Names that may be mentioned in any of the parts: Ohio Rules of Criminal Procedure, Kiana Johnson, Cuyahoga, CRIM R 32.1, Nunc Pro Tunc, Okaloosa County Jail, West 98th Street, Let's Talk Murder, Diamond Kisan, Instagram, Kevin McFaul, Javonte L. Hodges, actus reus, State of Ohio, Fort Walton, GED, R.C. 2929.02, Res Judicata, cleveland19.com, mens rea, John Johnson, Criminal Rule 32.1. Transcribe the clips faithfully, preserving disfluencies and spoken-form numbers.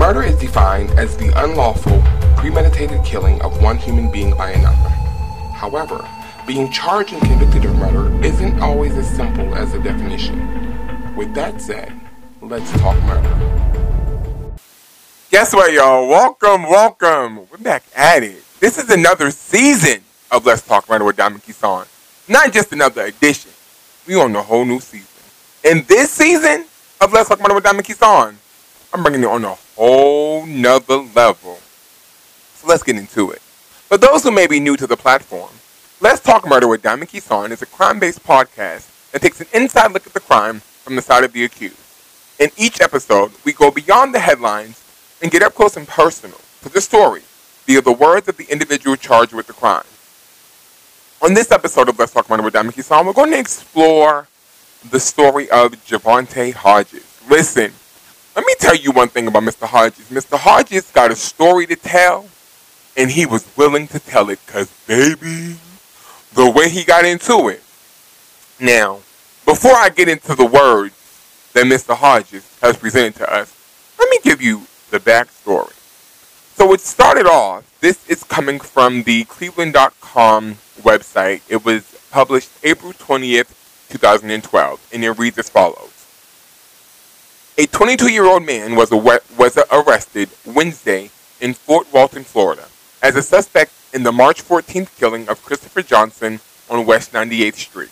Murder is defined as the unlawful, premeditated killing of one human being by another. However, being charged and convicted of murder isn't always as simple as the definition. With that said, let's talk murder. Guess what, y'all? Welcome, welcome. We're back at it. This is another season of Let's Talk Murder with Diamond Kisan. Not just another edition. We on a whole new season. And this season of Let's Talk Murder with Diamond Kisan, I'm bringing it on a whole nother level. So let's get into it. For those who may be new to the platform, Let's Talk Murder with Diamond Kisan is a crime-based podcast that takes an inside look at the crime from the side of the accused. In each episode, we go beyond the headlines and get up close and personal to the story via the words of the individual charged with the crime. On this episode of Let's Talk Murder with Diamond Kisan, we're going to explore the story of Javonte Hodges. Listen. Let me tell you one thing about Mister Hodges. Mister Hodges got a story to tell, and he was willing to tell it because, baby, the way he got into it. Now, before I get into the words that Mister Hodges has presented to us, let me give you the backstory. So it started off, this is coming from the Cleveland dot com website. It was published April twentieth, two thousand twelve, and it reads as follows. A twenty-two-year-old man was was arrested Wednesday in Fort Walton, Florida, as a suspect in the March fourteenth killing of Christopher Johnson on West ninety-eighth Street.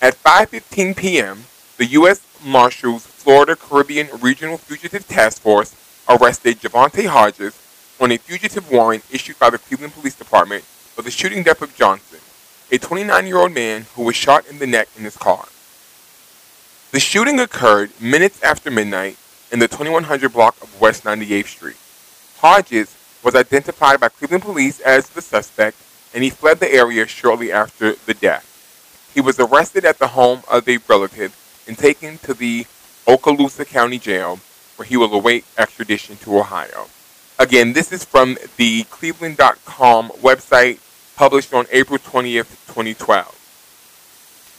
At five fifteen p.m., the U S Marshals Florida Caribbean Regional Fugitive Task Force arrested Javonte Hodges on a fugitive warrant issued by the Cleveland Police Department for the shooting death of Johnson, a twenty-nine-year-old man who was shot in the neck in his car. The shooting occurred minutes after midnight in the twenty-one hundred block of West ninety-eighth Street. Hodges was identified by Cleveland police as the suspect, and he fled the area shortly after the death. He was arrested at the home of a relative and taken to the Okaloosa County Jail, where he will await extradition to Ohio. Again, this is from the Cleveland dot com website, published on April twentieth, twenty twelve.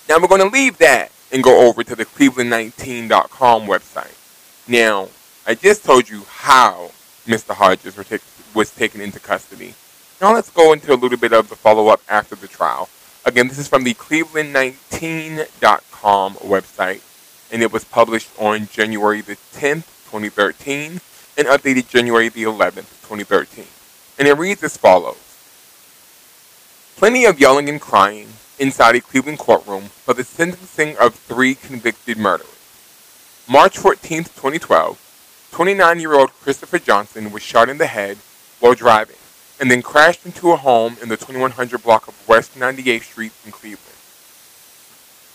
Now we're going to leave that and go over to the Cleveland nineteen dot com website. Now, I just told you how Mister Hodges was taken into custody. Now let's go into a little bit of the follow-up after the trial. Again, this is from the Cleveland nineteen dot com website, and it was published on January the tenth, twenty thirteen, and updated January the eleventh, twenty thirteen. And it reads as follows. Plenty of yelling and crying inside a Cleveland courtroom for the sentencing of three convicted murderers. March fourteenth, twenty twelve, twenty-nine-year-old Christopher Johnson was shot in the head while driving and then crashed into a home in the twenty-one hundred block of West ninety-eighth Street in Cleveland.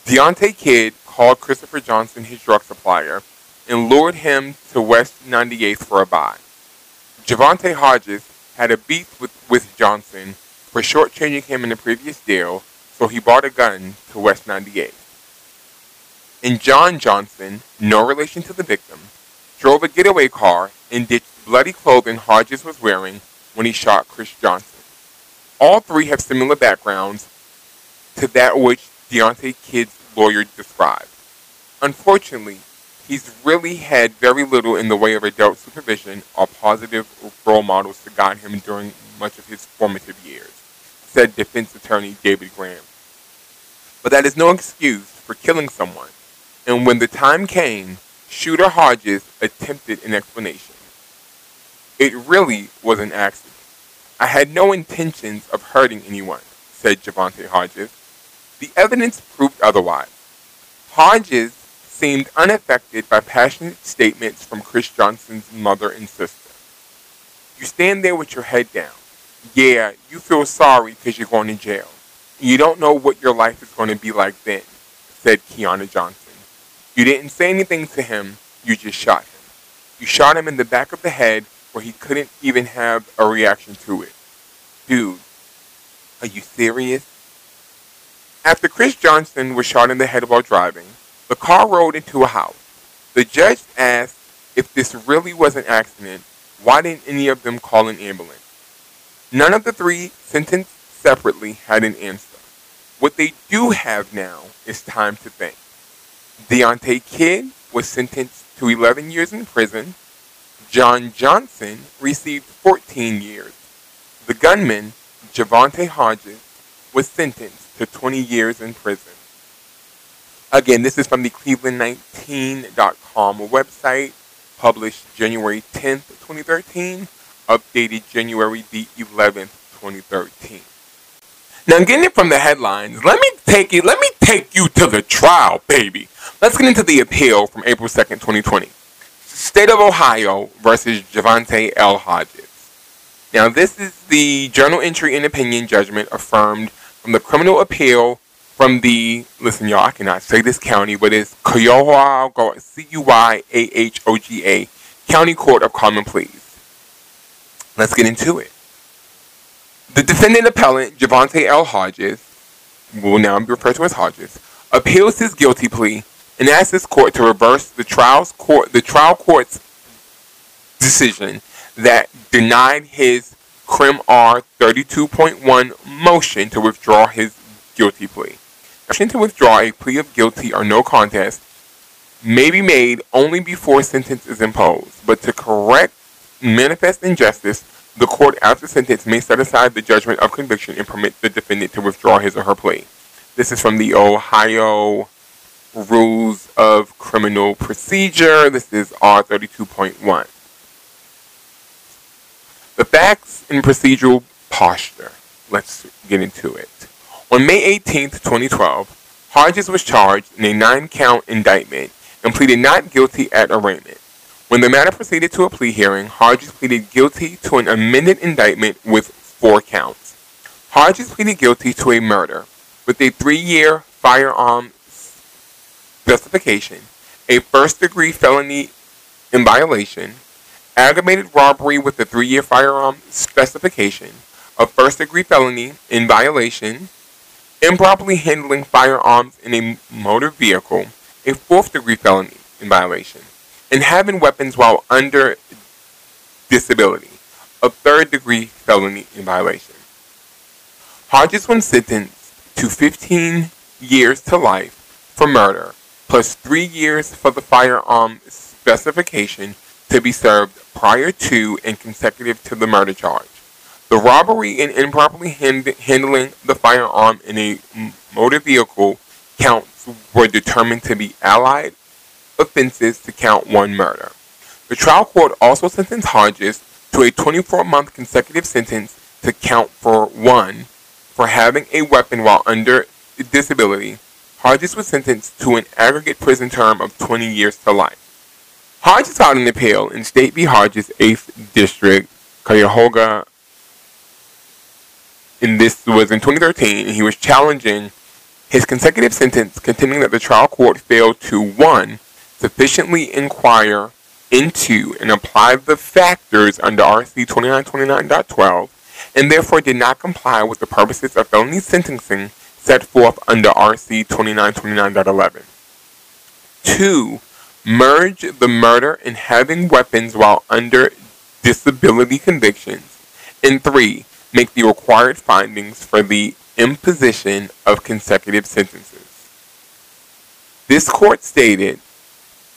Deontay Kidd called Christopher Johnson his drug supplier and lured him to West ninety-eighth for a buy. Javonte Hodges had a beef with, with Johnson for shortchanging him in the previous deal, so he bought a gun to West ninety-eight. And John Johnson, no relation to the victim, drove a getaway car and ditched bloody clothing Hodges was wearing when he shot Chris Johnson. All three have similar backgrounds to that which Deontay Kidd's lawyer described. Unfortunately, he's really had very little in the way of adult supervision or positive role models to guide him during much of his formative years, said defense attorney David Graham. But that is no excuse for killing someone, and when the time came, shooter Hodges attempted an explanation. It really was an accident. I had no intentions of hurting anyone, said Javonte Hodges. The evidence proved otherwise. Hodges seemed unaffected by passionate statements from Chris Johnson's mother and sister. You stand there with your head down. Yeah, you feel sorry because you're going to jail. You don't know what your life is going to be like then, said Kiana Johnson. You didn't say anything to him, you just shot him. You shot him in the back of the head where he couldn't even have a reaction to it. Dude, are you serious? After Chris Johnson was shot in the head while driving, the car rolled into a house. The judge asked if this really was an accident, why didn't any of them call an ambulance? None of the three sentenced separately had an answer. What they do have now is time to think. Deontay Kidd was sentenced to eleven years in prison, John Johnson received fourteen years. The gunman, Javonte Hodges, was sentenced to twenty years in prison. Again, this is from the cleveland nineteen dot com website, published January tenth, twenty thirteen, updated January the eleventh, twenty thirteen. Now, getting it from the headlines, let me take it, let me take you to the trial, baby. Let's get into the appeal from April second, twenty twenty. State of Ohio versus Javonte L. Hodges. Now, this is the journal entry and opinion judgment affirmed from the criminal appeal from the, listen, y'all, I cannot say this county, but it's Cuyahoga, C U Y A H O G A, County Court of Common Pleas. Let's get into it. The defendant appellant, Javonte L. Hodges, will now be referred to as Hodges, appeals his guilty plea and asks this court to reverse the, trials court, the trial court's decision that denied his CRIM R thirty-two point one motion to withdraw his guilty plea. A motion to withdraw a plea of guilty or no contest may be made only before sentence is imposed, but to correct manifest injustice, the court after sentence may set aside the judgment of conviction and permit the defendant to withdraw his or her plea. This is from the Ohio Rules of Criminal Procedure. This is R thirty-two point one. The facts and procedural posture. Let's get into it. On May eighteenth, twenty twelve, Hodges was charged in a nine-count indictment and pleaded not guilty at arraignment. When the matter proceeded to a plea hearing, Hodges pleaded guilty to an amended indictment with four counts. Hodges pleaded guilty to a murder with a three-year firearm justification, a first-degree felony in violation, aggravated robbery with a three-year firearm specification, a first-degree felony in violation, improperly handling firearms in a motor vehicle, a fourth-degree felony in violation, and having weapons while under disability, a third-degree felony in violation. Hodges was sentenced to fifteen years to life for murder, plus three years for the firearm specification to be served prior to and consecutive to the murder charge. The robbery and improperly hand handling the firearm in a motor vehicle counts were determined to be allied offenses to count one murder. The trial court also sentenced Hodges to a twenty-four month consecutive sentence to count for one for having a weapon while under disability. Hodges was sentenced to an aggregate prison term of twenty years to life. Hodges filed an appeal in State v. Hodges, eighth District, Cuyahoga, and this was in twenty thirteen, and he was challenging his consecutive sentence, contending that the trial court failed to, one, sufficiently inquire into and apply the factors under R C twenty-nine twenty-nine point twelve, and therefore did not comply with the purposes of felony sentencing set forth under R C twenty-nine twenty-nine point eleven. Two, merge the murder and having weapons while under disability convictions. And three, make the required findings for the imposition of consecutive sentences. This court stated,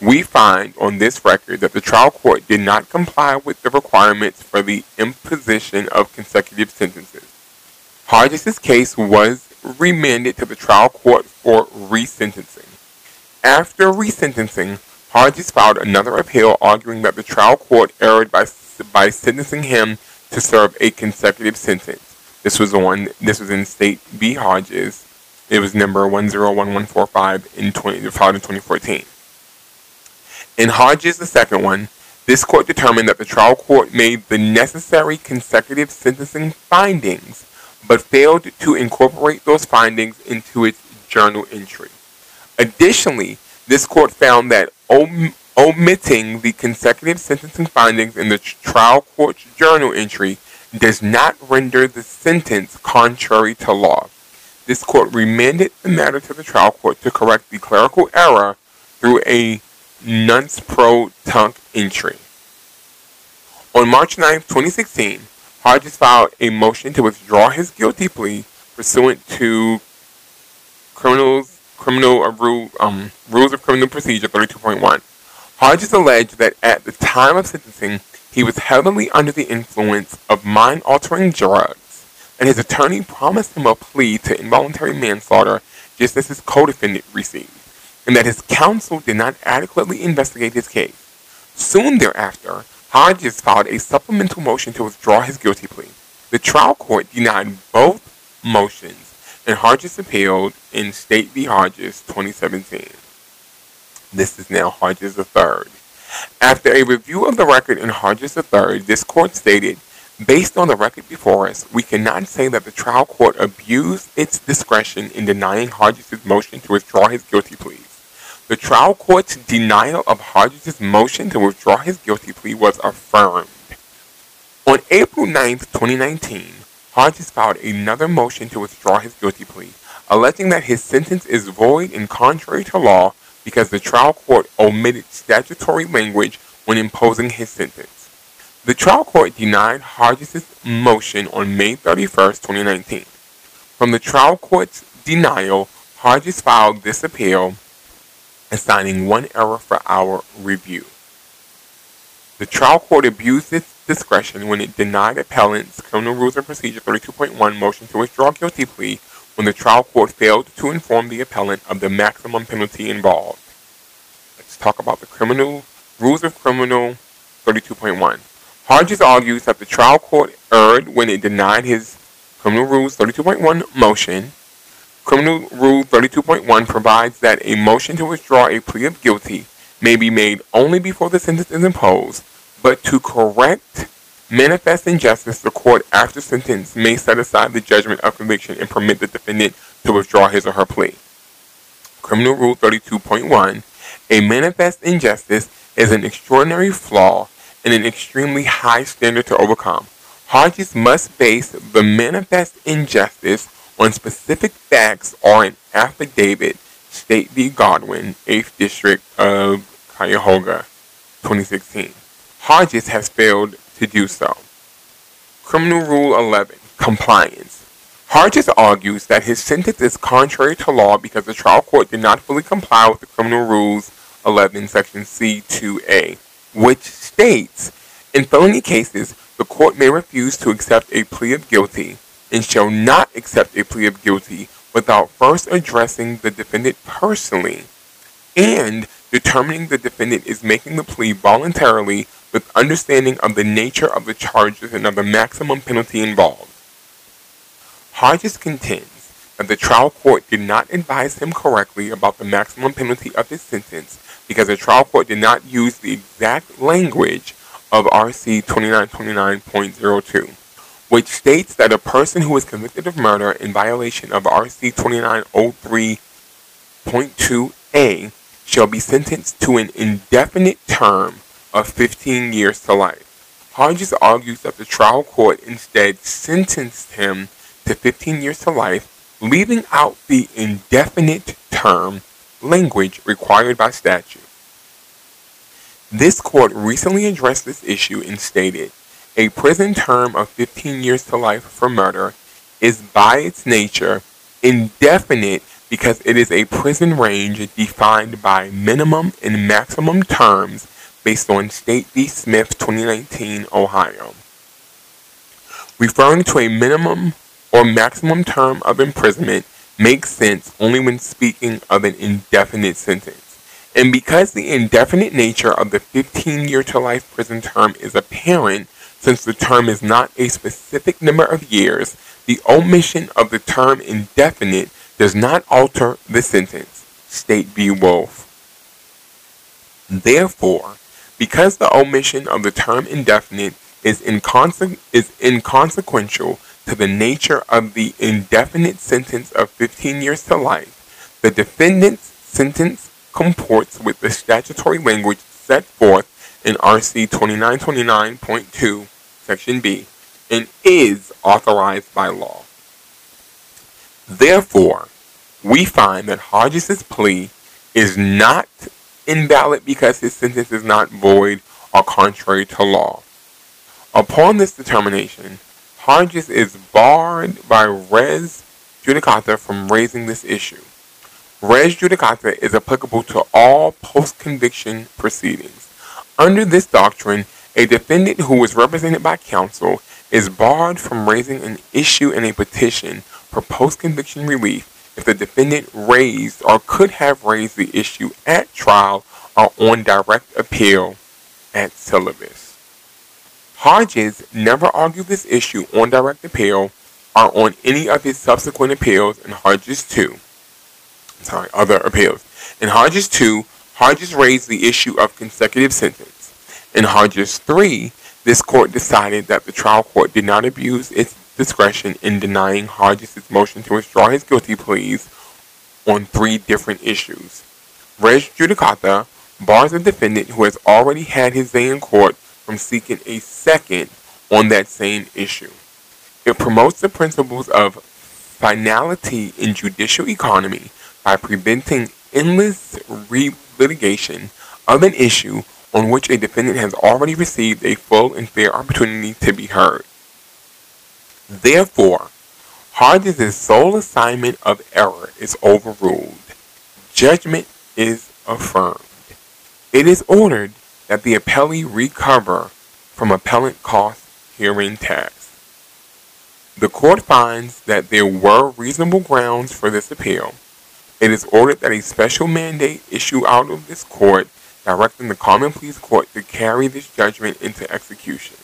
"We find on this record that the trial court did not comply with the requirements for the imposition of consecutive sentences." Hodges' case was remanded to the trial court for resentencing. After resentencing, Hodges filed another appeal arguing that the trial court erred by, by sentencing him to serve a consecutive sentence. This was on this was in State v. Hodges. It was number one zero one one four five in twenty filed in twenty fourteen. In Hodges, the second one, this court determined that the trial court made the necessary consecutive sentencing findings, but failed to incorporate those findings into its journal entry. Additionally, this court found that om omitting the consecutive sentencing findings in the trial court's journal entry does not render the sentence contrary to law. This court remanded the matter to the trial court to correct the clerical error through a Nunc Pro Tunc entry. On March ninth, twenty sixteen, Hodges filed a motion to withdraw his guilty plea pursuant to Criminal Rule um, Rules of Criminal Procedure thirty-two point one. Hodges alleged that at the time of sentencing, he was heavily under the influence of mind-altering drugs, and his attorney promised him a plea to involuntary manslaughter just as his co-defendant received, and that his counsel did not adequately investigate his case. Soon thereafter, Hodges filed a supplemental motion to withdraw his guilty plea. The trial court denied both motions, and Hodges appealed in State v. Hodges twenty seventeen. This is now Hodges the third. After a review of the record in Hodges the third, this court stated, "Based on the record before us, we cannot say that the trial court abused its discretion in denying Hodges' motion to withdraw his guilty plea. The trial court's denial of Hodges' motion to withdraw his guilty plea was affirmed." On April ninth, twenty nineteen, Hodges filed another motion to withdraw his guilty plea, alleging that his sentence is void and contrary to law because the trial court omitted statutory language when imposing his sentence. The trial court denied Hodges' motion on May thirty-first, twenty nineteen. From the trial court's denial, Hodges filed this appeal, assigning one error for our review. The trial court abused its discretion when it denied appellant's Criminal Rules of Procedure thirty-two point one motion to withdraw guilty plea when the trial court failed to inform the appellant of the maximum penalty involved. Let's talk about the Criminal Rules of Criminal thirty-two point one. Hodges argues that the trial court erred when it denied his Criminal Rules thirty-two point one motion. Criminal Rule thirty-two point one provides that a motion to withdraw a plea of guilty may be made only before the sentence is imposed, but to correct manifest injustice, the court after sentence may set aside the judgment of conviction and permit the defendant to withdraw his or her plea. Criminal Rule thirty-two point one, a manifest injustice is an extraordinary flaw and an extremely high standard to overcome. Hodges must base the manifest injustice on specific facts or an affidavit, State v. Godwin, eighth District of Cuyahoga, twenty sixteen. Hodges has failed to do so. Criminal Rule eleven, compliance. Hodges argues that his sentence is contrary to law because the trial court did not fully comply with the Criminal Rules eleven, Section C two A, which states, "In felony cases, the court may refuse to accept a plea of guilty and shall not accept a plea of guilty without first addressing the defendant personally and determining the defendant is making the plea voluntarily with understanding of the nature of the charges and of the maximum penalty involved." Hodges contends that the trial court did not advise him correctly about the maximum penalty of his sentence because the trial court did not use the exact language of R C twenty-nine twenty-nine point oh two. which states that a person who is convicted of murder in violation of R C twenty-nine oh three point two A shall be sentenced to an indefinite term of fifteen years to life. Hodges argues that the trial court instead sentenced him to fifteen years to life, leaving out the indefinite term language required by statute. This court recently addressed this issue and stated, "A prison term of fifteen years to life for murder is by its nature indefinite because it is a prison range defined by minimum and maximum terms based on State v. Smith twenty nineteen, Ohio. Referring to a minimum or maximum term of imprisonment makes sense only when speaking of an indefinite sentence. And because the indefinite nature of the fifteen-year to life prison term is apparent, since the term is not a specific number of years, the omission of the term indefinite does not alter the sentence," State v. Wolf. Therefore, because the omission of the term indefinite is, inconse is inconsequential to the nature of the indefinite sentence of fifteen years to life, the defendant's sentence comports with the statutory language set forth in R C twenty-nine twenty-nine point two, Section B, and is authorized by law. Therefore, we find that Hodges' plea is not invalid because his sentence is not void or contrary to law. Upon this determination, Hodges is barred by res judicata from raising this issue. Res Judicata is applicable to all post-conviction proceedings. Under this doctrine, a defendant who is represented by counsel is barred from raising an issue in a petition for post-conviction relief if the defendant raised or could have raised the issue at trial or on direct appeal at syllabus. Hodges never argued this issue on direct appeal or on any of his subsequent appeals in Hodges two. Sorry, other appeals. In Hodges two, Hodges raised the issue of consecutive sentence. In Hodges three, this court decided that the trial court did not abuse its discretion in denying Hodges' motion to withdraw his guilty pleas on three different issues. Res judicata bars a defendant who has already had his day in court from seeking a second on that same issue. It promotes the principles of finality in judicial economy by preventing endless relitigation of an issue on which a defendant has already received a full and fair opportunity to be heard. Therefore, Hodges' sole assignment of error is overruled. Judgment is affirmed. It is ordered that the appellee recover from appellant costs herein taxed. The court finds that there were reasonable grounds for this appeal. It is ordered that a special mandate issue out of this court directing the Common Pleas Court to carry this judgment into execution.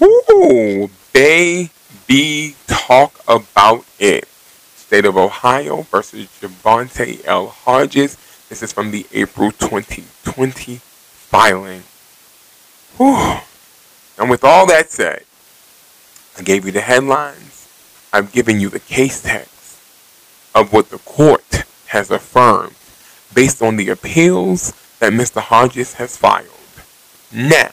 Ooh, baby, talk about it. State of Ohio versus Javonte L. Hodges. This is from the April twenty twenty filing. Whew. And with all that said, I gave you the headlines. I've given you the case text of what the court has affirmed based on the appeals that Mister Hodges has filed. Now,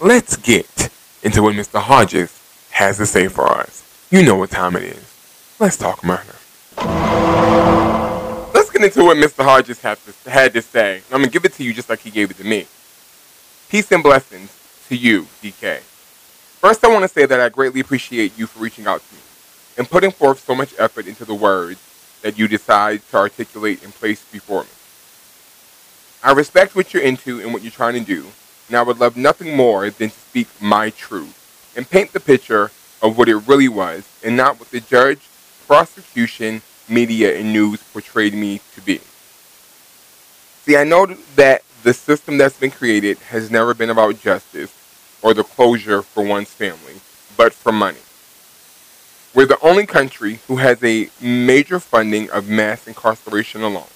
let's get into what Mister Hodges has to say for us. You know what time it is. Let's talk murder. Let's get into what Mister Hodges has to, had to say. I'm going to give it to you just like he gave it to me. Peace and blessings to you, D K. First, I want to say that I greatly appreciate you for reaching out to me and putting forth so much effort into the words that you decide to articulate and place before me. I respect what you're into and what you're trying to do, and I would love nothing more than to speak my truth and paint the picture of what it really was and not what the judge, prosecution, media, and news portrayed me to be. See, I know that the system that's been created has never been about justice or the closure for one's family, but for money. We're the only country who has a major funding of mass incarceration alone.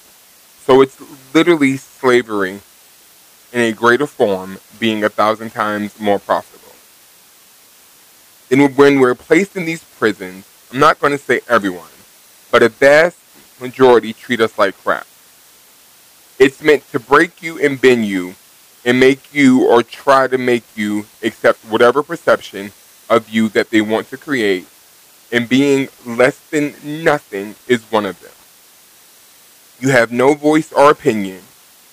So it's literally slavery in a greater form being a thousand times more profitable. And when we're placed in these prisons, I'm not going to say everyone, but a vast majority treat us like crap. It's meant to break you and bend you and make you or try to make you accept whatever perception of you that they want to create, and being less than nothing is one of them. You have no voice or opinion.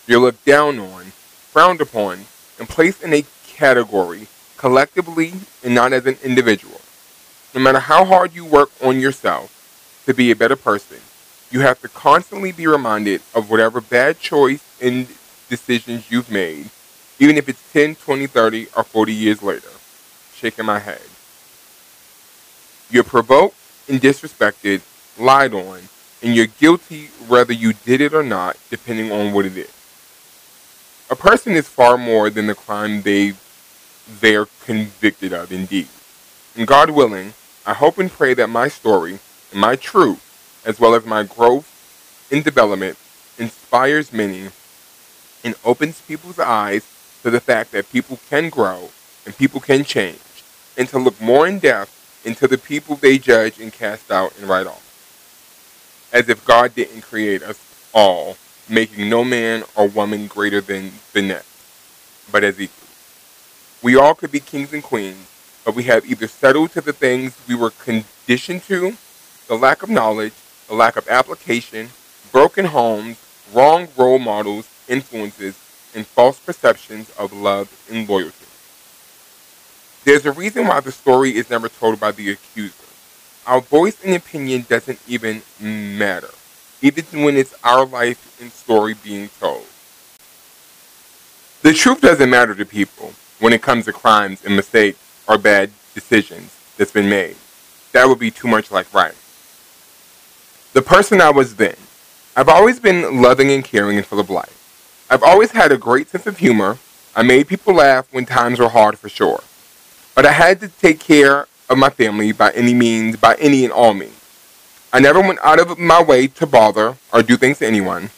You're looked down on, frowned upon, and placed in a category, collectively and not as an individual. No matter how hard you work on yourself to be a better person, you have to constantly be reminded of whatever bad choice and decisions you've made, even if it's ten, twenty, thirty, or forty years later. Shaking my head. You're provoked and disrespected, lied on, and you're guilty whether you did it or not, depending on what it is. A person is far more than the crime they they're convicted of, indeed. And God willing, I hope and pray that my story and my truth, as well as my growth and development, inspires many and opens people's eyes to the fact that people can grow and people can change, and to look more in depth into the people they judge and cast out and write off, as if God didn't create us all, making no man or woman greater than the next, but as equal. We all could be kings and queens, but we have either settled to the things we were conditioned to, the lack of knowledge, the lack of application, broken homes, wrong role models, influences, and false perceptions of love and loyalty. There's a reason why the story is never told by the accuser. Our voice and opinion doesn't even matter, even when it's our life and story being told. The truth doesn't matter to people when it comes to crimes and mistakes or bad decisions that's been made. That would be too much like right. The person I was then, I've always been loving and caring and full of life. I've always had a great sense of humor. I made people laugh when times were hard for sure. But I had to take care of my family by any means, by any and all means. I never went out of my way to bother or do things to anyone.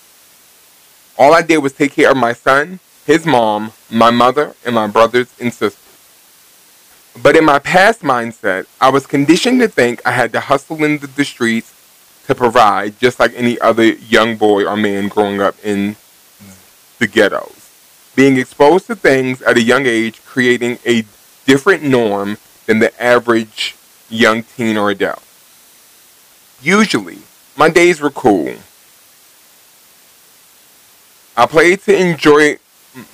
All I did was take care of my son, his mom, my mother, and my brothers and sisters. But in my past mindset, I was conditioned to think I had to hustle into the streets to provide, just like any other young boy or man growing up in the ghettos. Being exposed to things at a young age, creating a different norm than the average young teen or adult. Usually, my days were cool. I played to enjoy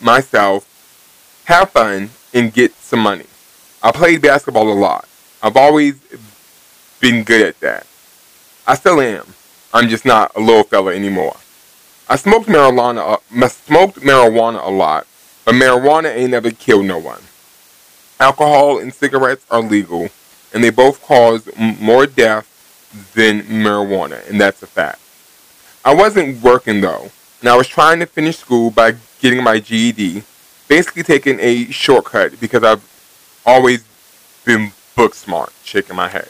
myself, have fun, and get some money. I played basketball a lot. I've always been good at that. I still am. I'm just not a little fella anymore. I smoked marijuana, uh, smoked marijuana a lot, but marijuana ain't never killed no one. Alcohol and cigarettes are legal, and they both cause more death than marijuana, and that's a fact. I wasn't working, though, and I was trying to finish school by getting my G E D, basically taking a shortcut because I've always been book smart, shaking my head.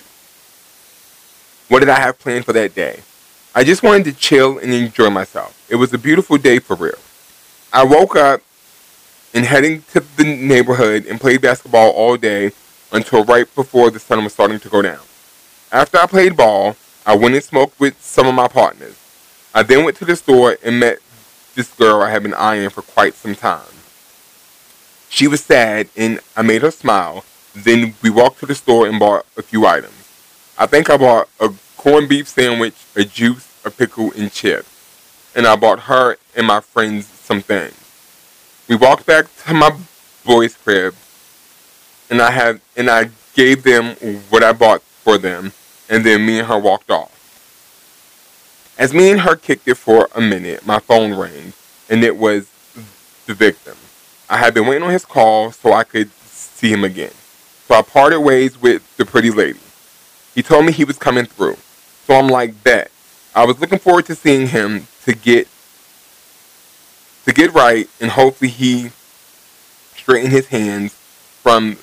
What did I have planned for that day? I just wanted to chill and enjoy myself. It was a beautiful day for real. I woke up and heading to the neighborhood and played basketball all day until right before the sun was starting to go down. After I played ball, I went and smoked with some of my partners. I then went to the store and met this girl I had been eyeing for quite some time. She was sad and I made her smile. Then we walked to the store and bought a few items. I think I bought a corned beef sandwich, a juice, a pickle, and chips. And I bought her and my friends some things. We walked back to my boy's crib, and I had and I gave them what I bought for them, and then me and her walked off. As me and her kicked it for a minute, my phone rang, and it was the victim. I had been waiting on his call so I could see him again. So I parted ways with the pretty lady. He told me he was coming through. So I'm like, bet. I was looking forward to seeing him to get to get right and hopefully he straightened his hands from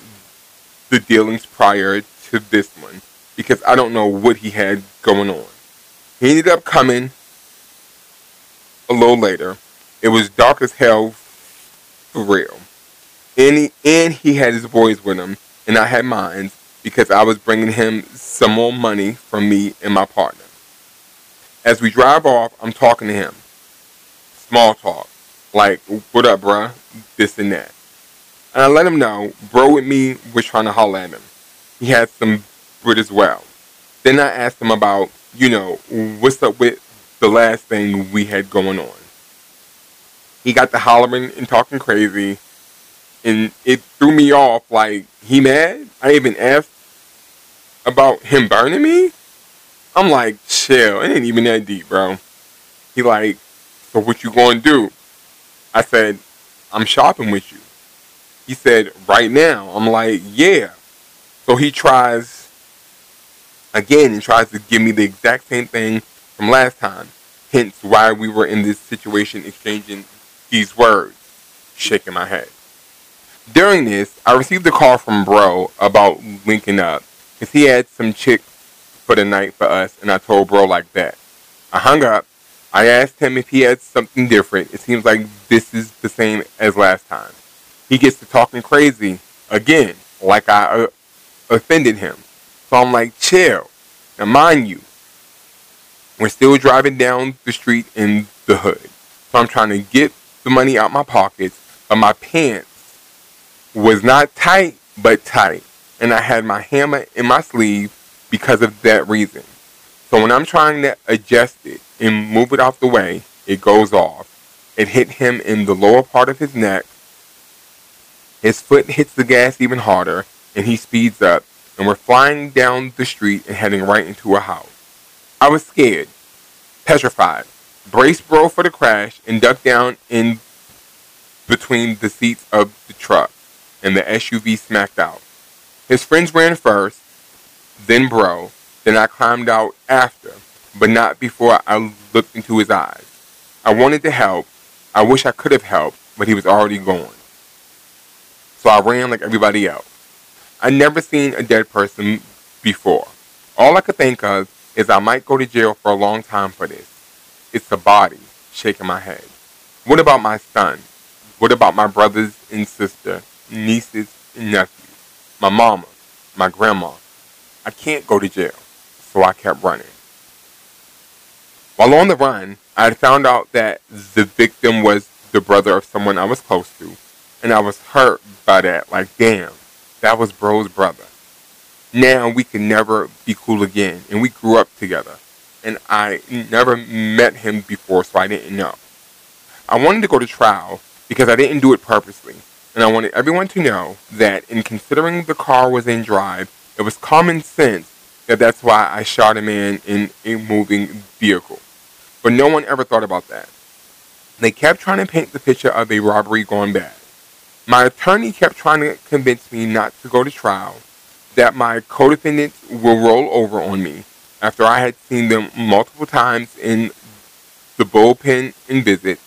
the dealings prior to this one because I don't know what he had going on. He ended up coming a little later. It was dark as hell for real. And he, and he had his boys with him and I had mine, because I was bringing him some more money from me and my partner. As we drive off, I'm talking to him. Small talk. Like, what up, bruh? This and that. And I let him know, bro and me were trying to holler at him. He had some Brit as well. Then I asked him about, you know, what's up with the last thing we had going on. He got to hollering and talking crazy. And it threw me off, like, he mad? I even asked about him burning me? I'm like, chill, it ain't even that deep, bro. He like, so what you gonna do? I said, I'm shopping with you. He said, right now? I'm like, yeah. So he tries, again, and tries to give me the exact same thing from last time. Hence why we were in this situation exchanging these words. Shaking my head. During this, I received a call from Bro about linking up, because he had some chicks for the night for us, and I told Bro like that. I hung up. I asked him if he had something different. It seems like this is the same as last time. He gets to talking crazy again, like I uh, offended him. So I'm like, chill. Now mind you, we're still driving down the street in the hood. So I'm trying to get the money out my pockets, but my pants was not tight, but tight. And I had my hammer in my sleeve because of that reason. So when I'm trying to adjust it and move it off the way, it goes off. It hit him in the lower part of his neck. His foot hits the gas even harder, and he speeds up. And we're flying down the street and heading right into a house. I was scared. petrified, braced Bro for the crash, and ducked down in between the seats of the truck, and the S U V smacked out. His friends ran first, then Bro, then I climbed out after, but not before I looked into his eyes. I wanted to help. I wish I could have helped, but he was already gone. So I ran like everybody else. I'd never seen a dead person before. All I could think of is I might go to jail for a long time for this. It's the body, shaking my head. What about my son? What about my brothers and sister, nieces and nephews? My mama, my grandma? I can't go to jail, so I kept running. While on the run, I had found out that the victim was the brother of someone I was close to, and I was hurt by that, like, damn, that was Bro's brother. Now we could never be cool again, and we grew up together, and I never met him before, so I didn't know. I wanted to go to trial because I didn't do it purposely, and I wanted everyone to know that in considering the car was in drive, it was common sense that that's why I shot a man in a moving vehicle. But no one ever thought about that. They kept trying to paint the picture of a robbery gone bad. My attorney kept trying to convince me not to go to trial, that my co-defendants will roll over on me after I had seen them multiple times in the bullpen and visits,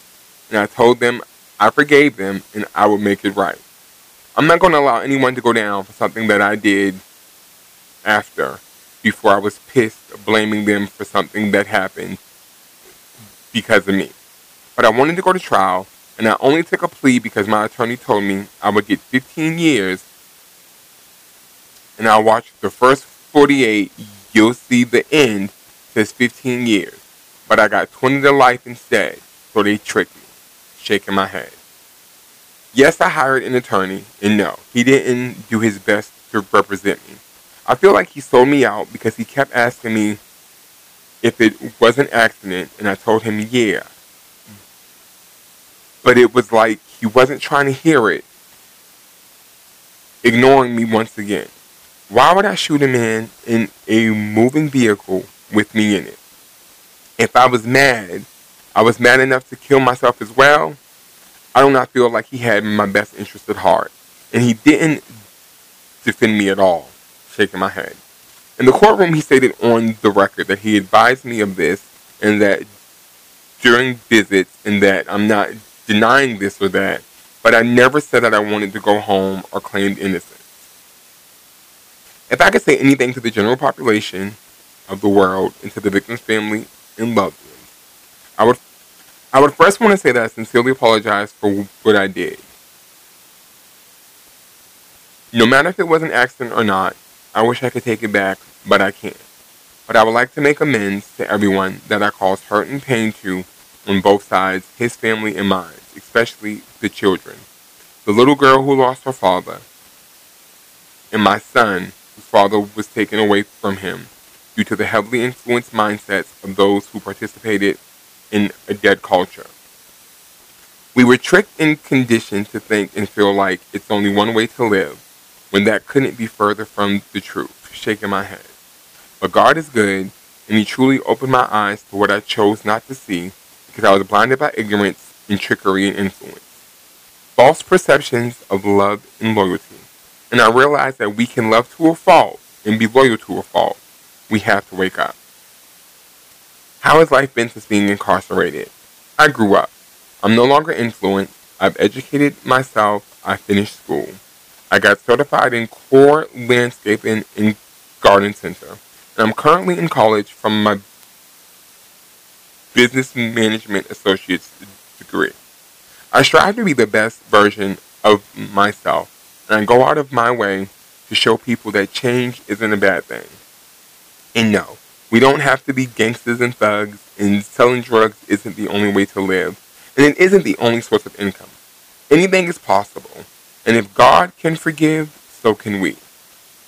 and I told them I forgave them and I would make it right. I'm not going to allow anyone to go down for something that I did after, before I was pissed, blaming them for something that happened because of me. But I wanted to go to trial, and I only took a plea because my attorney told me I would get fifteen years, and I watched the first forty-eight, you'll see the end, says fifteen years, but I got twenty to life instead, so they tricked me, shaking my head. Yes, I hired an attorney, and no, he didn't do his best to represent me. I feel like he sold me out because he kept asking me if it was an accident, and I told him, yeah. But it was like he wasn't trying to hear it, ignoring me once again. Why would I shoot a man in a moving vehicle with me in it? If I was mad, I was mad enough to kill myself as well. I do not feel like he had my best interest at heart, and he didn't defend me at all, shaking my head. In the courtroom, he stated on the record that he advised me of this and that during visits, and that I'm not denying this or that, but I never said that I wanted to go home or claimed innocence. If I could say anything to the general population of the world and to the victim's family and loved ones, I would, I would first want to say that I sincerely apologize for what I did. No matter if it was an accident or not, I wish I could take it back, but I can't. But I would like to make amends to everyone that I caused hurt and pain to on both sides, his family and mine, especially the children. The little girl who lost her father, and my son, whose father was taken away from him due to the heavily influenced mindsets of those who participated in a dead culture. We were tricked and conditioned to think and feel like it's only one way to live, when that couldn't be further from the truth, shaking my head. But God is good, and he truly opened my eyes to what I chose not to see, because I was blinded by ignorance and trickery and influence, false perceptions of love and loyalty. And I realized that we can love to a fault and be loyal to a fault. We have to wake up. How has life been since being incarcerated? I grew up. I'm no longer influenced. I've educated myself. I finished school. I got certified in core landscaping and garden center, and I'm currently in college from my business management associate's degree. I strive to be the best version of myself, and I go out of my way to show people that change isn't a bad thing. And no, we don't have to be gangsters and thugs, and selling drugs isn't the only way to live, and it isn't the only source of income. Anything is possible. And if God can forgive, so can we.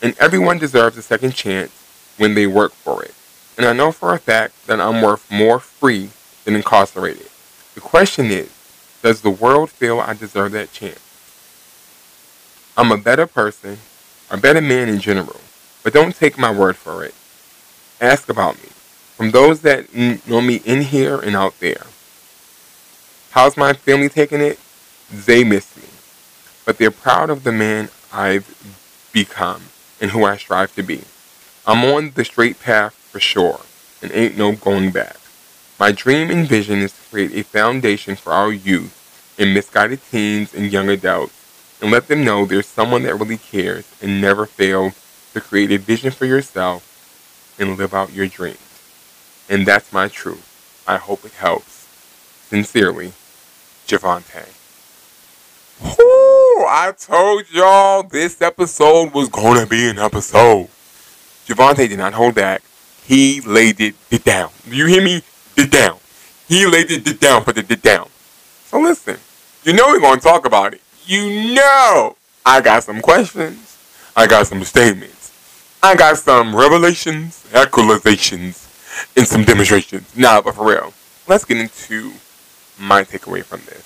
And everyone deserves a second chance when they work for it. And I know for a fact that I'm worth more free than incarcerated. The question is, does the world feel I deserve that chance? I'm a better person, a better man in general, but don't take my word for it. Ask about me. From those that know me in here and out there. How's my family taking it? They miss me. But they're proud of the man I've become and who I strive to be. I'm on the straight path for sure, and ain't no going back. My dream and vision is to create a foundation for our youth and misguided teens and young adults, and let them know there's someone that really cares, and never fail to create a vision for yourself and live out your dreams. And that's my truth. I hope it helps. Sincerely, Javonte. Whoo! I told y'all this episode was going to be an episode. Javonte did not hold back. He laid it, it down. You hear me? Did down. He laid it, it down for the did down. So listen, you know we're going to talk about it. You know I got some questions. I got some statements. I got some revelations, equalizations, and some demonstrations. Nah, but for real, let's get into my takeaway from this.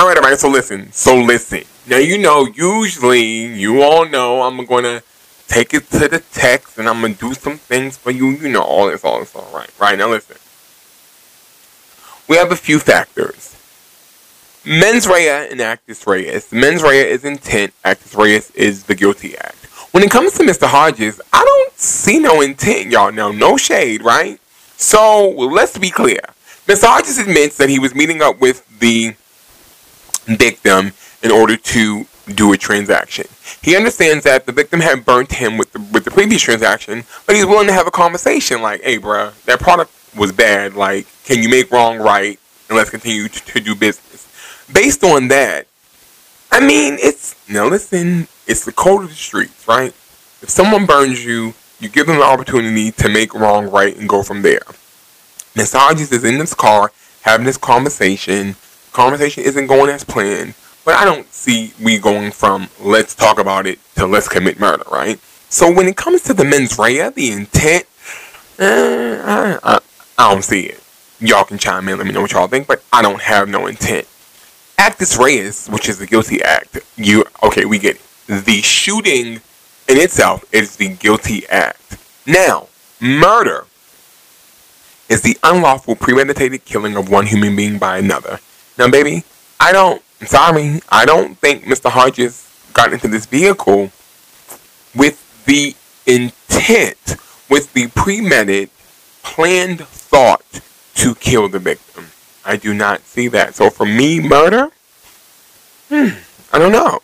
Alright, alright, so listen, so listen. Now, you know, usually, you all know, I'm going to take it to the text, and I'm going to do some things for you. You know, all this, all this, all right. Right, now listen. We have a few factors. Mens rea and actus reus. Mens rea is intent. Actus reus is the guilty act. When it comes to Mister Hodges, I don't see no intent, y'all. Now, no shade, right? So, let's be clear. Mister Hodges admits that he was meeting up with the victim in order to do a transaction. He understands that the victim had burnt him with the, with the previous transaction, but he's willing to have a conversation like, hey, bruh, that product was bad. Like, can you make wrong right? And let's continue to, to do business. Based on that, I mean, it's... Now, listen... It's the code of the streets, right? If someone burns you, you give them the opportunity to make wrong right and go from there. Mister Hodges is in this car having this conversation. Conversation isn't going as planned, but I don't see we going from let's talk about it to let's commit murder, right? So when it comes to the mens rea, the intent, uh, I, I, I don't see it. Y'all can chime in, let me know what y'all think, but I don't have no intent. Actus reus, which is the guilty act, you okay? We get it. The shooting in itself is the guilty act. Now, murder is the unlawful premeditated killing of one human being by another. Now, baby, I don't, I'm sorry, I don't think Mister Hodges got into this vehicle with the intent, with the premeditated, planned thought to kill the victim. I do not see that. So, for me, murder, hmm, I don't know.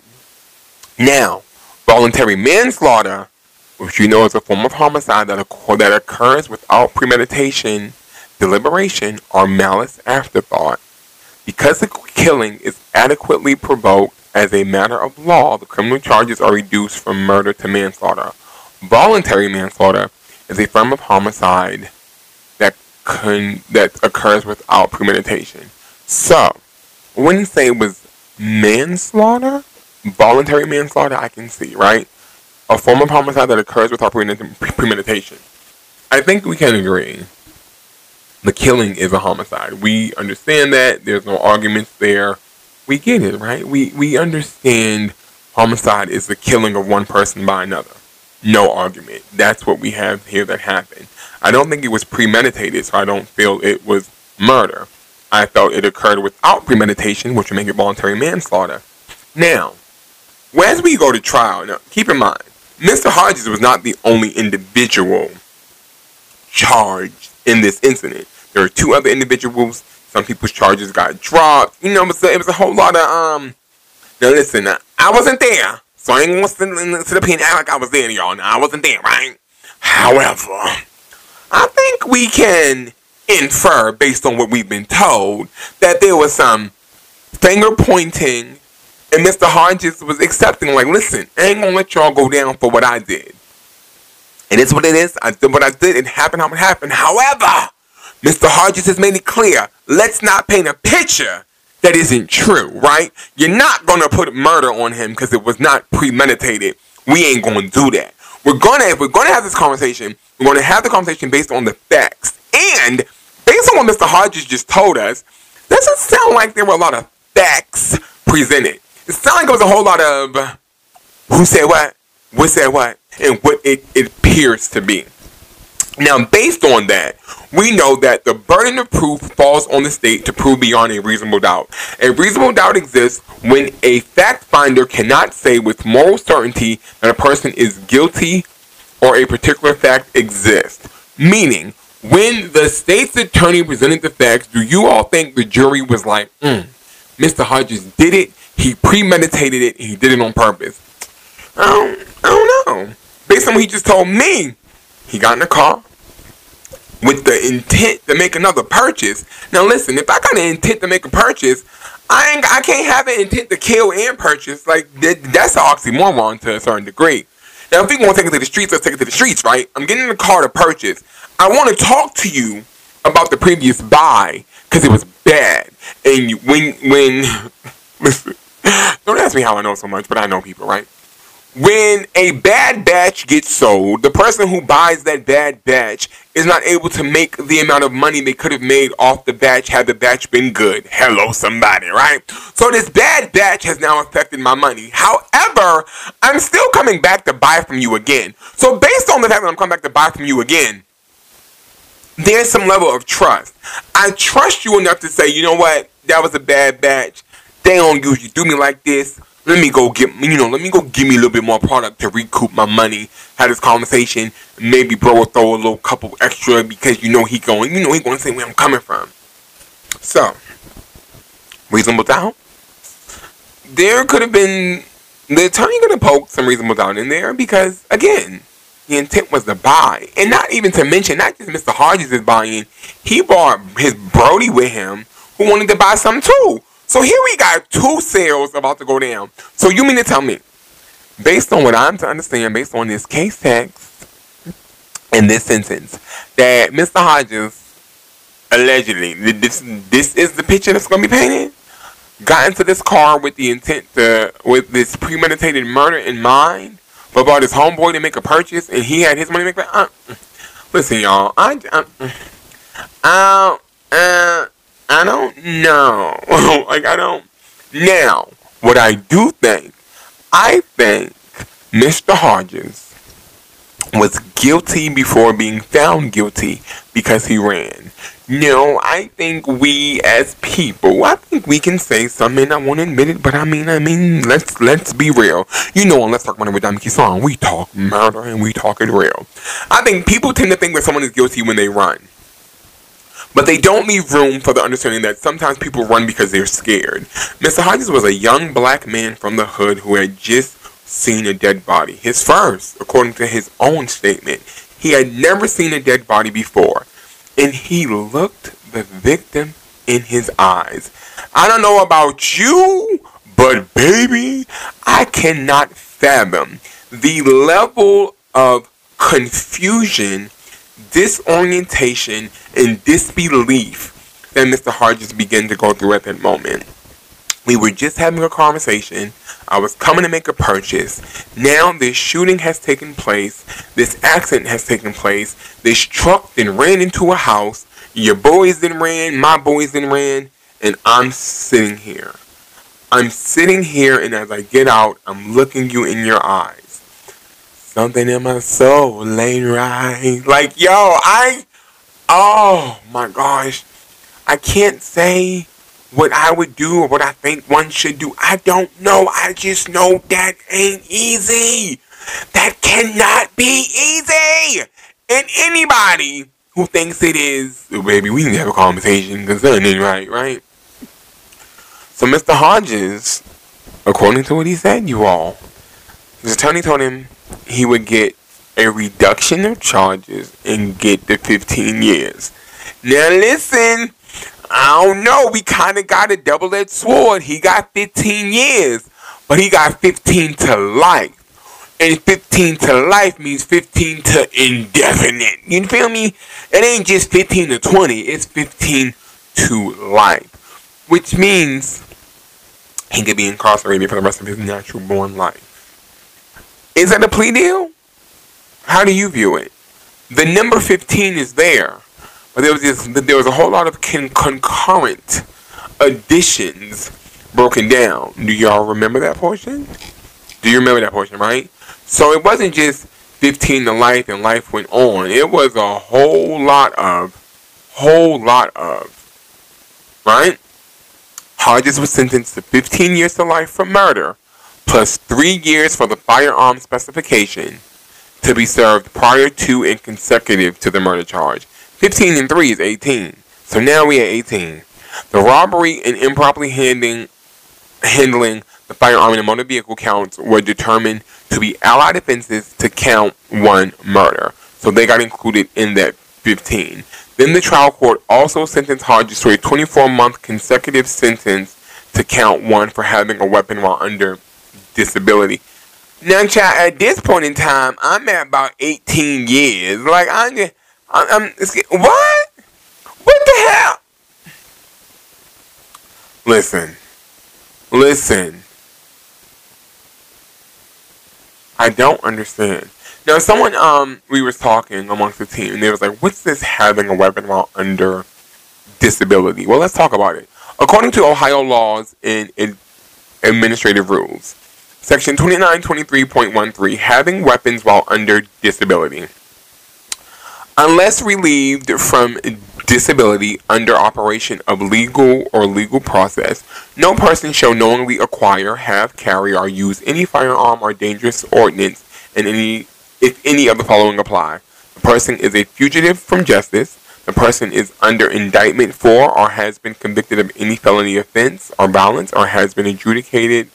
Now, voluntary manslaughter, which you know is a form of homicide that, occur that occurs without premeditation, deliberation, or malice aforethought. Because the killing is adequately provoked as a matter of law, the criminal charges are reduced from murder to manslaughter. Voluntary manslaughter is a form of homicide that, con that occurs without premeditation. So, I wouldn't say it was manslaughter. Voluntary manslaughter, I can see, right? A form of homicide that occurs without premeditation. I think we can agree. The killing is a homicide. We understand that. There's no arguments there. We get it, right? We, we understand homicide is the killing of one person by another. No argument. That's what we have here that happened. I don't think it was premeditated, so I don't feel it was murder. I felt it occurred without premeditation, which would make it voluntary manslaughter. Now, as we go to trial, now keep in mind, Mister Hodges was not the only individual charged in this incident. There were two other individuals. Some people's charges got dropped. You know, it was a, it was a whole lot of, um, now listen, I, I wasn't there, so I ain't gonna sit, sit up here and act like I was there, y'all. Now, I wasn't there, right? However, I think we can infer, based on what we've been told, that there was some finger-pointing. And Mister Hodges was accepting, like, listen, I ain't gonna let y'all go down for what I did. And it's what it is. I did what I did. It happened how it happened. However, Mister Hodges has made it clear, let's not paint a picture that isn't true, right? You're not gonna put murder on him because it was not premeditated. We ain't gonna do that. We're gonna, if we're gonna have this conversation, we're gonna have the conversation based on the facts. And based on what Mister Hodges just told us, doesn't sound like there were a lot of facts presented. It sounded like it was a whole lot of who said what, what said what, and what it, it appears to be. Now, based on that, we know that the burden of proof falls on the state to prove beyond a reasonable doubt. A reasonable doubt exists when a fact finder cannot say with moral certainty that a person is guilty or a particular fact exists. Meaning, when the state's attorney presented the facts, do you all think the jury was like, mm, Mister Hodges did it, he premeditated it, he did it on purpose? I don't, I don't know. Based on what he just told me, he got in a car with the intent to make another purchase. Now listen, if I got an intent to make a purchase, I ain't, I can't have an intent to kill and purchase. Like, that, that's an oxymoron to a certain degree. Now if we want to take it to the streets, let's take it to the streets, right? I'm getting in the car to purchase. I want to talk to you about the previous buy because it was bad. And you, when, when, don't ask me how I know so much, but I know people, right? When a bad batch gets sold, the person who buys that bad batch is not able to make the amount of money they could have made off the batch had the batch been good. Hello, somebody, right? So this bad batch has now affected my money. However, I'm still coming back to buy from you again. So based on the fact that I'm coming back to buy from you again, there's some level of trust. I trust you enough to say, you know what? That was a bad batch. They don't usually do me like this. Let me go get, you know, let me go give me a little bit more product to recoup my money. Have this conversation. Maybe bro will throw a little couple extra because you know he going, you know he going to say where I'm coming from. So, reasonable doubt. There could have been, the attorney could have poked some reasonable doubt in there because, again, the intent was to buy. And not even to mention, not just Mister Hodges is buying. He brought his Brody with him who wanted to buy some too. So here we got two sales about to go down. So you mean to tell me, based on what I'm to understand, based on this case text and this sentence, that Mister Hodges, allegedly, this, this is the picture that's going to be painted, got into this car with the intent to, with this premeditated murder in mind, but brought his homeboy to make a purchase, and he had his money to make a purchase? Listen, y'all, I, I, I, uh, I don't know. Like, I don't. Now, what I do think, I think Mister Hodges was guilty before being found guilty because he ran. No, I think we as people, I think we can say something. I won't admit it, but I mean, I mean, let's let's be real. You know, on Let's Talk Murder with Diamond Kisan, we talk murder and we talk it real. I think people tend to think that someone is guilty when they run. But they don't leave room for the understanding that sometimes people run because they're scared. Mister Hodges was a young black man from the hood who had just seen a dead body. His first, according to his own statement. He had never seen a dead body before. And he looked the victim in his eyes. I don't know about you, but baby, I cannot fathom the level of confusion, disorientation, and disbelief that Mister Hodges began to go through at that moment. We were just having a conversation. I was coming to make a purchase. Now this shooting has taken place. This accident has taken place. This truck then ran into a house. Your boys then ran. My boys then ran. And I'm sitting here. I'm sitting here, and as I get out, I'm looking you in your eyes. Something in my soul ain't right. Like, yo, I, oh my gosh. I can't say what I would do or what I think one should do. I don't know. I just know that ain't easy. That cannot be easy. And anybody who thinks it is, oh, baby, we need to have a conversation because that ain't right, right? So Mister Hodges, according to what he said, you all, his attorney told him he would get a reduction of charges and get the fifteen years. Now listen, I don't know. We kind of got a double-edged sword. He got fifteen years, but he got fifteen to life. And fifteen to life means fifteen to indefinite. You feel me? It ain't just fifteen to twenty. It's fifteen to life. Which means he could be incarcerated for the rest of his natural born life. Is that a plea deal? How do you view it? The number fifteen is there, but there was this, there was a whole lot of con concurrent additions broken down. Do y'all remember that portion? Do you remember that portion, right? So it wasn't just fifteen to life, and life went on. It was a whole lot of, whole lot of, right? Hodges was sentenced to fifteen years to life for murder, plus three years for the firearm specification to be served prior to and consecutive to the murder charge. fifteen and three is eighteen. So now we at eighteen. The robbery and improperly handling, handling the firearm and the motor vehicle counts were determined to be allied offenses to count one murder. So they got included in that fifteen. Then the trial court also sentenced Hodges to a twenty-four month consecutive sentence to count one for having a weapon while under disability. Now, child, at this point in time, I'm at about eighteen years. Like, I'm just, I'm, I'm what? What the hell? Listen. Listen. I don't understand. Now, someone, um, we was talking amongst the team, and they was like, what's this having a weapon while under disability? Well, let's talk about it. According to Ohio laws and administrative rules, Section twenty-nine twenty-three point one three, having weapons while under disability. Unless relieved from disability under operation of legal or legal process, no person shall knowingly acquire, have, carry, or use any firearm or dangerous ordinance, and any, if any of the following apply. The person is a fugitive from justice. The person is under indictment for or has been convicted of any felony offense or violence, or has been adjudicated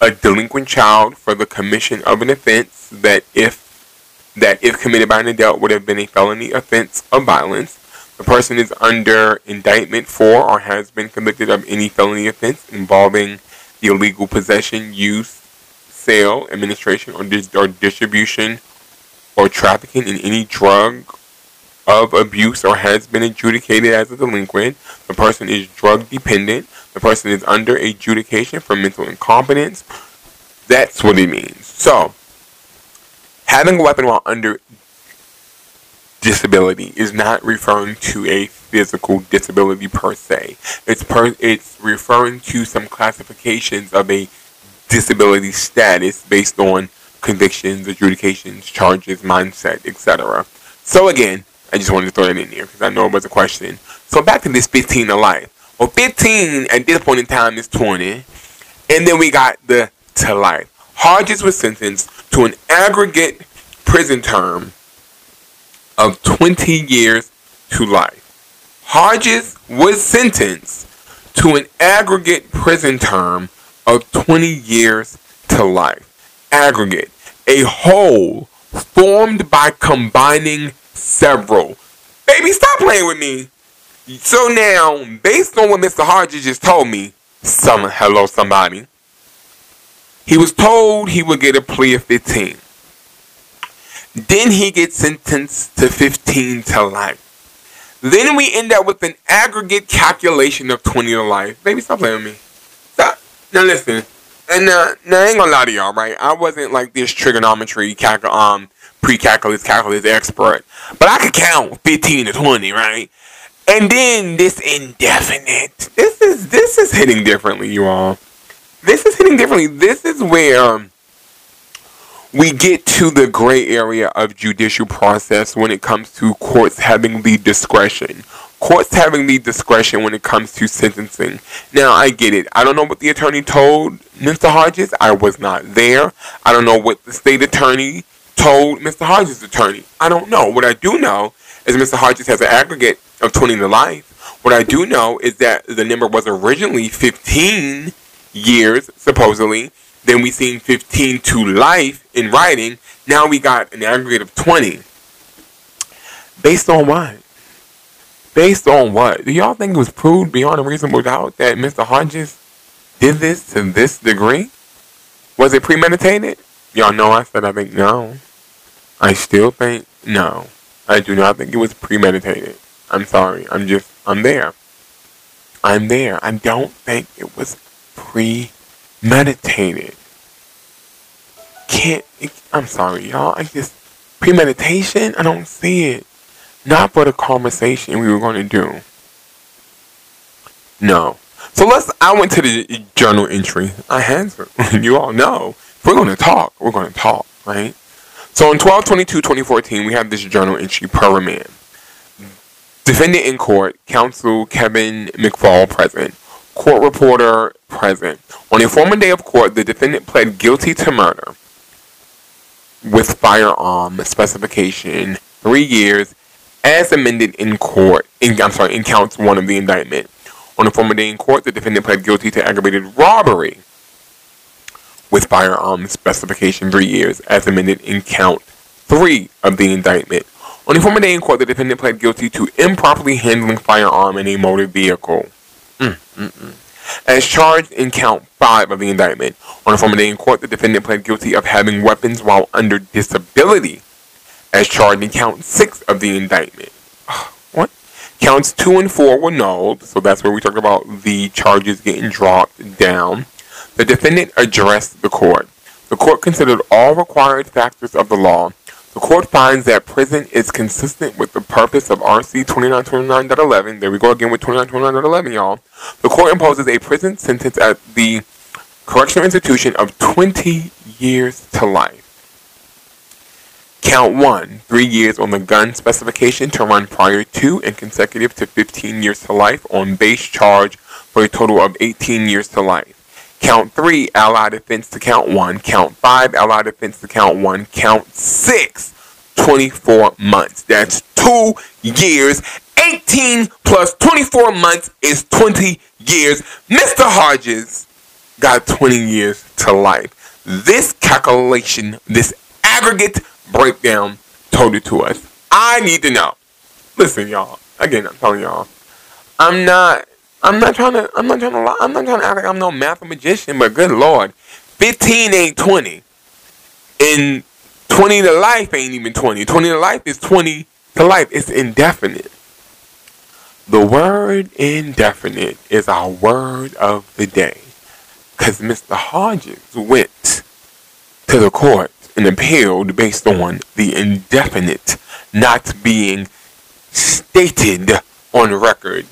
a delinquent child for the commission of an offense that if that if committed by an adult would have been a felony offense of violence. The person is under indictment for or has been convicted of any felony offense involving the illegal possession, use, sale, administration, or, dis or distribution or trafficking in any drug of abuse, or has been adjudicated as a delinquent. The person is drug dependent. The person is under adjudication for mental incompetence. That's what it means. So, having a weapon while under disability is not referring to a physical disability per se. It's per, it's referring to some classifications of a disability status based on convictions, adjudications, charges, mindset, et cetera. So again, I just wanted to throw that in there because I know it was a question. So back to this fifteen to life. Well, fifteen at this point in time is twenty. And then we got the to life. Hodges was sentenced to an aggregate prison term of twenty years to life. Hodges was sentenced to an aggregate prison term of twenty years to life. Aggregate. A whole formed by combining several. Baby, stop playing with me. So now, based on what Mister Hodges just told me, some, hello somebody, he was told he would get a plea of fifteen. Then he gets sentenced to fifteen to life. Then we end up with an aggregate calculation of twenty to life. Baby, stop playing with me. Stop. Now listen. And uh, now I ain't gonna lie to y'all, right? I wasn't like this trigonometry calc um pre-calculus calculus expert, but I could count fifteen to twenty, right? And then this indefinite. This is this is hitting differently, you all. This is hitting differently. This is where um, we get to the gray area of judicial process when it comes to courts having the discretion. Courts having the discretion when it comes to sentencing. Now, I get it. I don't know what the attorney told Mister Hodges. I was not there. I don't know what the state attorney told Mister Hodges' attorney. I don't know. What I do know is Mister Hodges has an aggregate of twenty to life. What I do know is that the number was originally fifteen years, supposedly. Then we seen fifteen to life in writing. Now we got an aggregate of twenty. Based on what? Based on what? Do y'all think it was proved beyond a reasonable doubt that Mister Hodges did this to this degree? Was it premeditated? Y'all know I said I think no. I still think no. I do not think it was premeditated. I'm sorry. I'm just, I'm there. I'm there. I don't think it was premeditated. Can't, it, I'm sorry, y'all. I just, premeditation? I don't see it. Not for the conversation we were going to do. No. So let's, I went to the journal entry. I answered. You all know. If we're going to talk, we're going to talk, right? So on twelve twenty-two twenty fourteen, we have this journal entry per remand. Defendant in court, counsel Kevin McFaul present, court reporter present. On a former day of court, the defendant pled guilty to murder with firearm specification three years as amended in court, in, I'm sorry, in counts one of the indictment. On a former day in court, the defendant pled guilty to aggravated robbery with firearm specification three years as amended in count three of the indictment. On a former day in court, the defendant pled guilty to improperly handling firearm in a motor vehicle, mm, mm, mm. as charged in count five of the indictment. On a former day in court, the defendant pled guilty of having weapons while under disability, as charged in count six of the indictment. What? Counts two and four were nulled, so that's where we talked about the charges getting dropped down. The defendant addressed the court. The court considered all required factors of the law. The court finds that prison is consistent with the purpose of R C twenty-nine twenty-nine point eleven. There we go again with twenty-nine twenty-nine point eleven, y'all. The court imposes a prison sentence at the correctional institution of twenty years to life. Count one, three years on the gun specification to run prior to and consecutive to fifteen years to life on base charge for a total of eighteen years to life. Count three, allied offense to count one. Count five, allied offense to count one. Count six, twenty-four months. That's two years. eighteen plus twenty-four months is twenty years. Mister Hodges got twenty years to life. This calculation, this aggregate breakdown told it to us. I need to know. Listen, y'all. Again, I'm telling y'all. I'm not... I'm not trying to, I'm not trying to lie. I'm not trying to act like I'm no mathematician, but good Lord. fifteen ain't twenty. And twenty to life ain't even twenty. twenty to life is twenty to life. It's indefinite. The word indefinite is our word of the day. Because Mister Hodges went to the court and appealed based on the indefinite not being stated on record.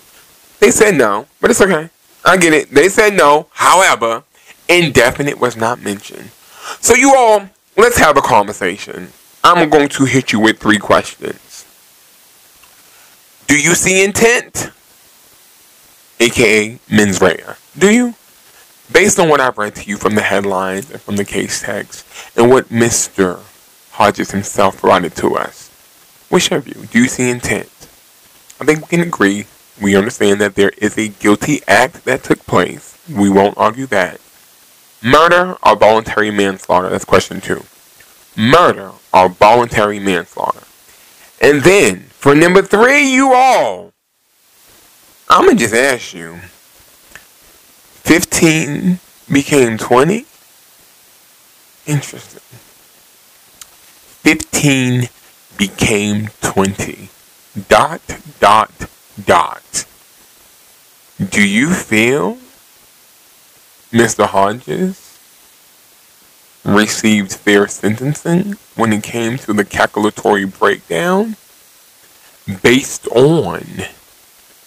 They said no, but it's okay. I get it. They said no. However, indefinite was not mentioned. So you all, let's have a conversation. I'm going to hit you with three questions. Do you see intent? A K A mens rea. Do you? Based on what I've read to you from the headlines and from the case text and what Mister Hodges himself provided to us, which of you? Do you see intent? I think we can agree. We understand that there is a guilty act that took place. We won't argue that. Murder or voluntary manslaughter? That's question two. Murder or voluntary manslaughter? And then, for number three, you all, I'm going to just ask you, fifteen became twenty? Interesting. fifteen became twenty. Dot, dot, dot. Dot. Do you feel Mister Hodges received fair sentencing when it came to the calculatory breakdown based on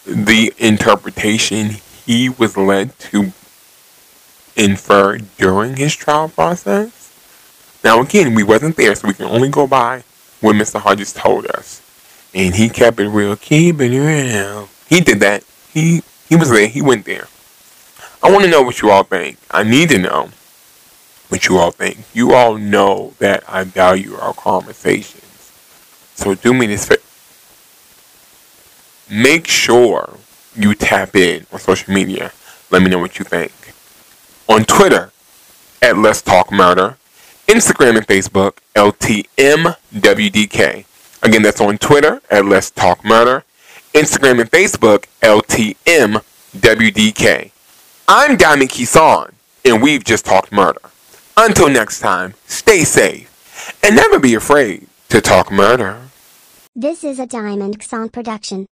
the interpretation he was led to infer during his trial process? Now again, we wasn't there, so we can only go by what Mister Hodges told us. And he kept it real, keep it real. He did that. He he was there. He went there. I want to know what you all think. I need to know what you all think. You all know that I value our conversations. So do me this favor. Make sure you tap in on social media. Let me know what you think. On Twitter, at Let's Talk Murder. Instagram and Facebook, L T M W D K. Again, that's on Twitter at Let's Talk Murder, Instagram and Facebook, L T M W D K. I'm Diamond Kisan, and we've just talked murder. Until next time, stay safe, and never be afraid to talk murder. This is a Diamond Kisan production.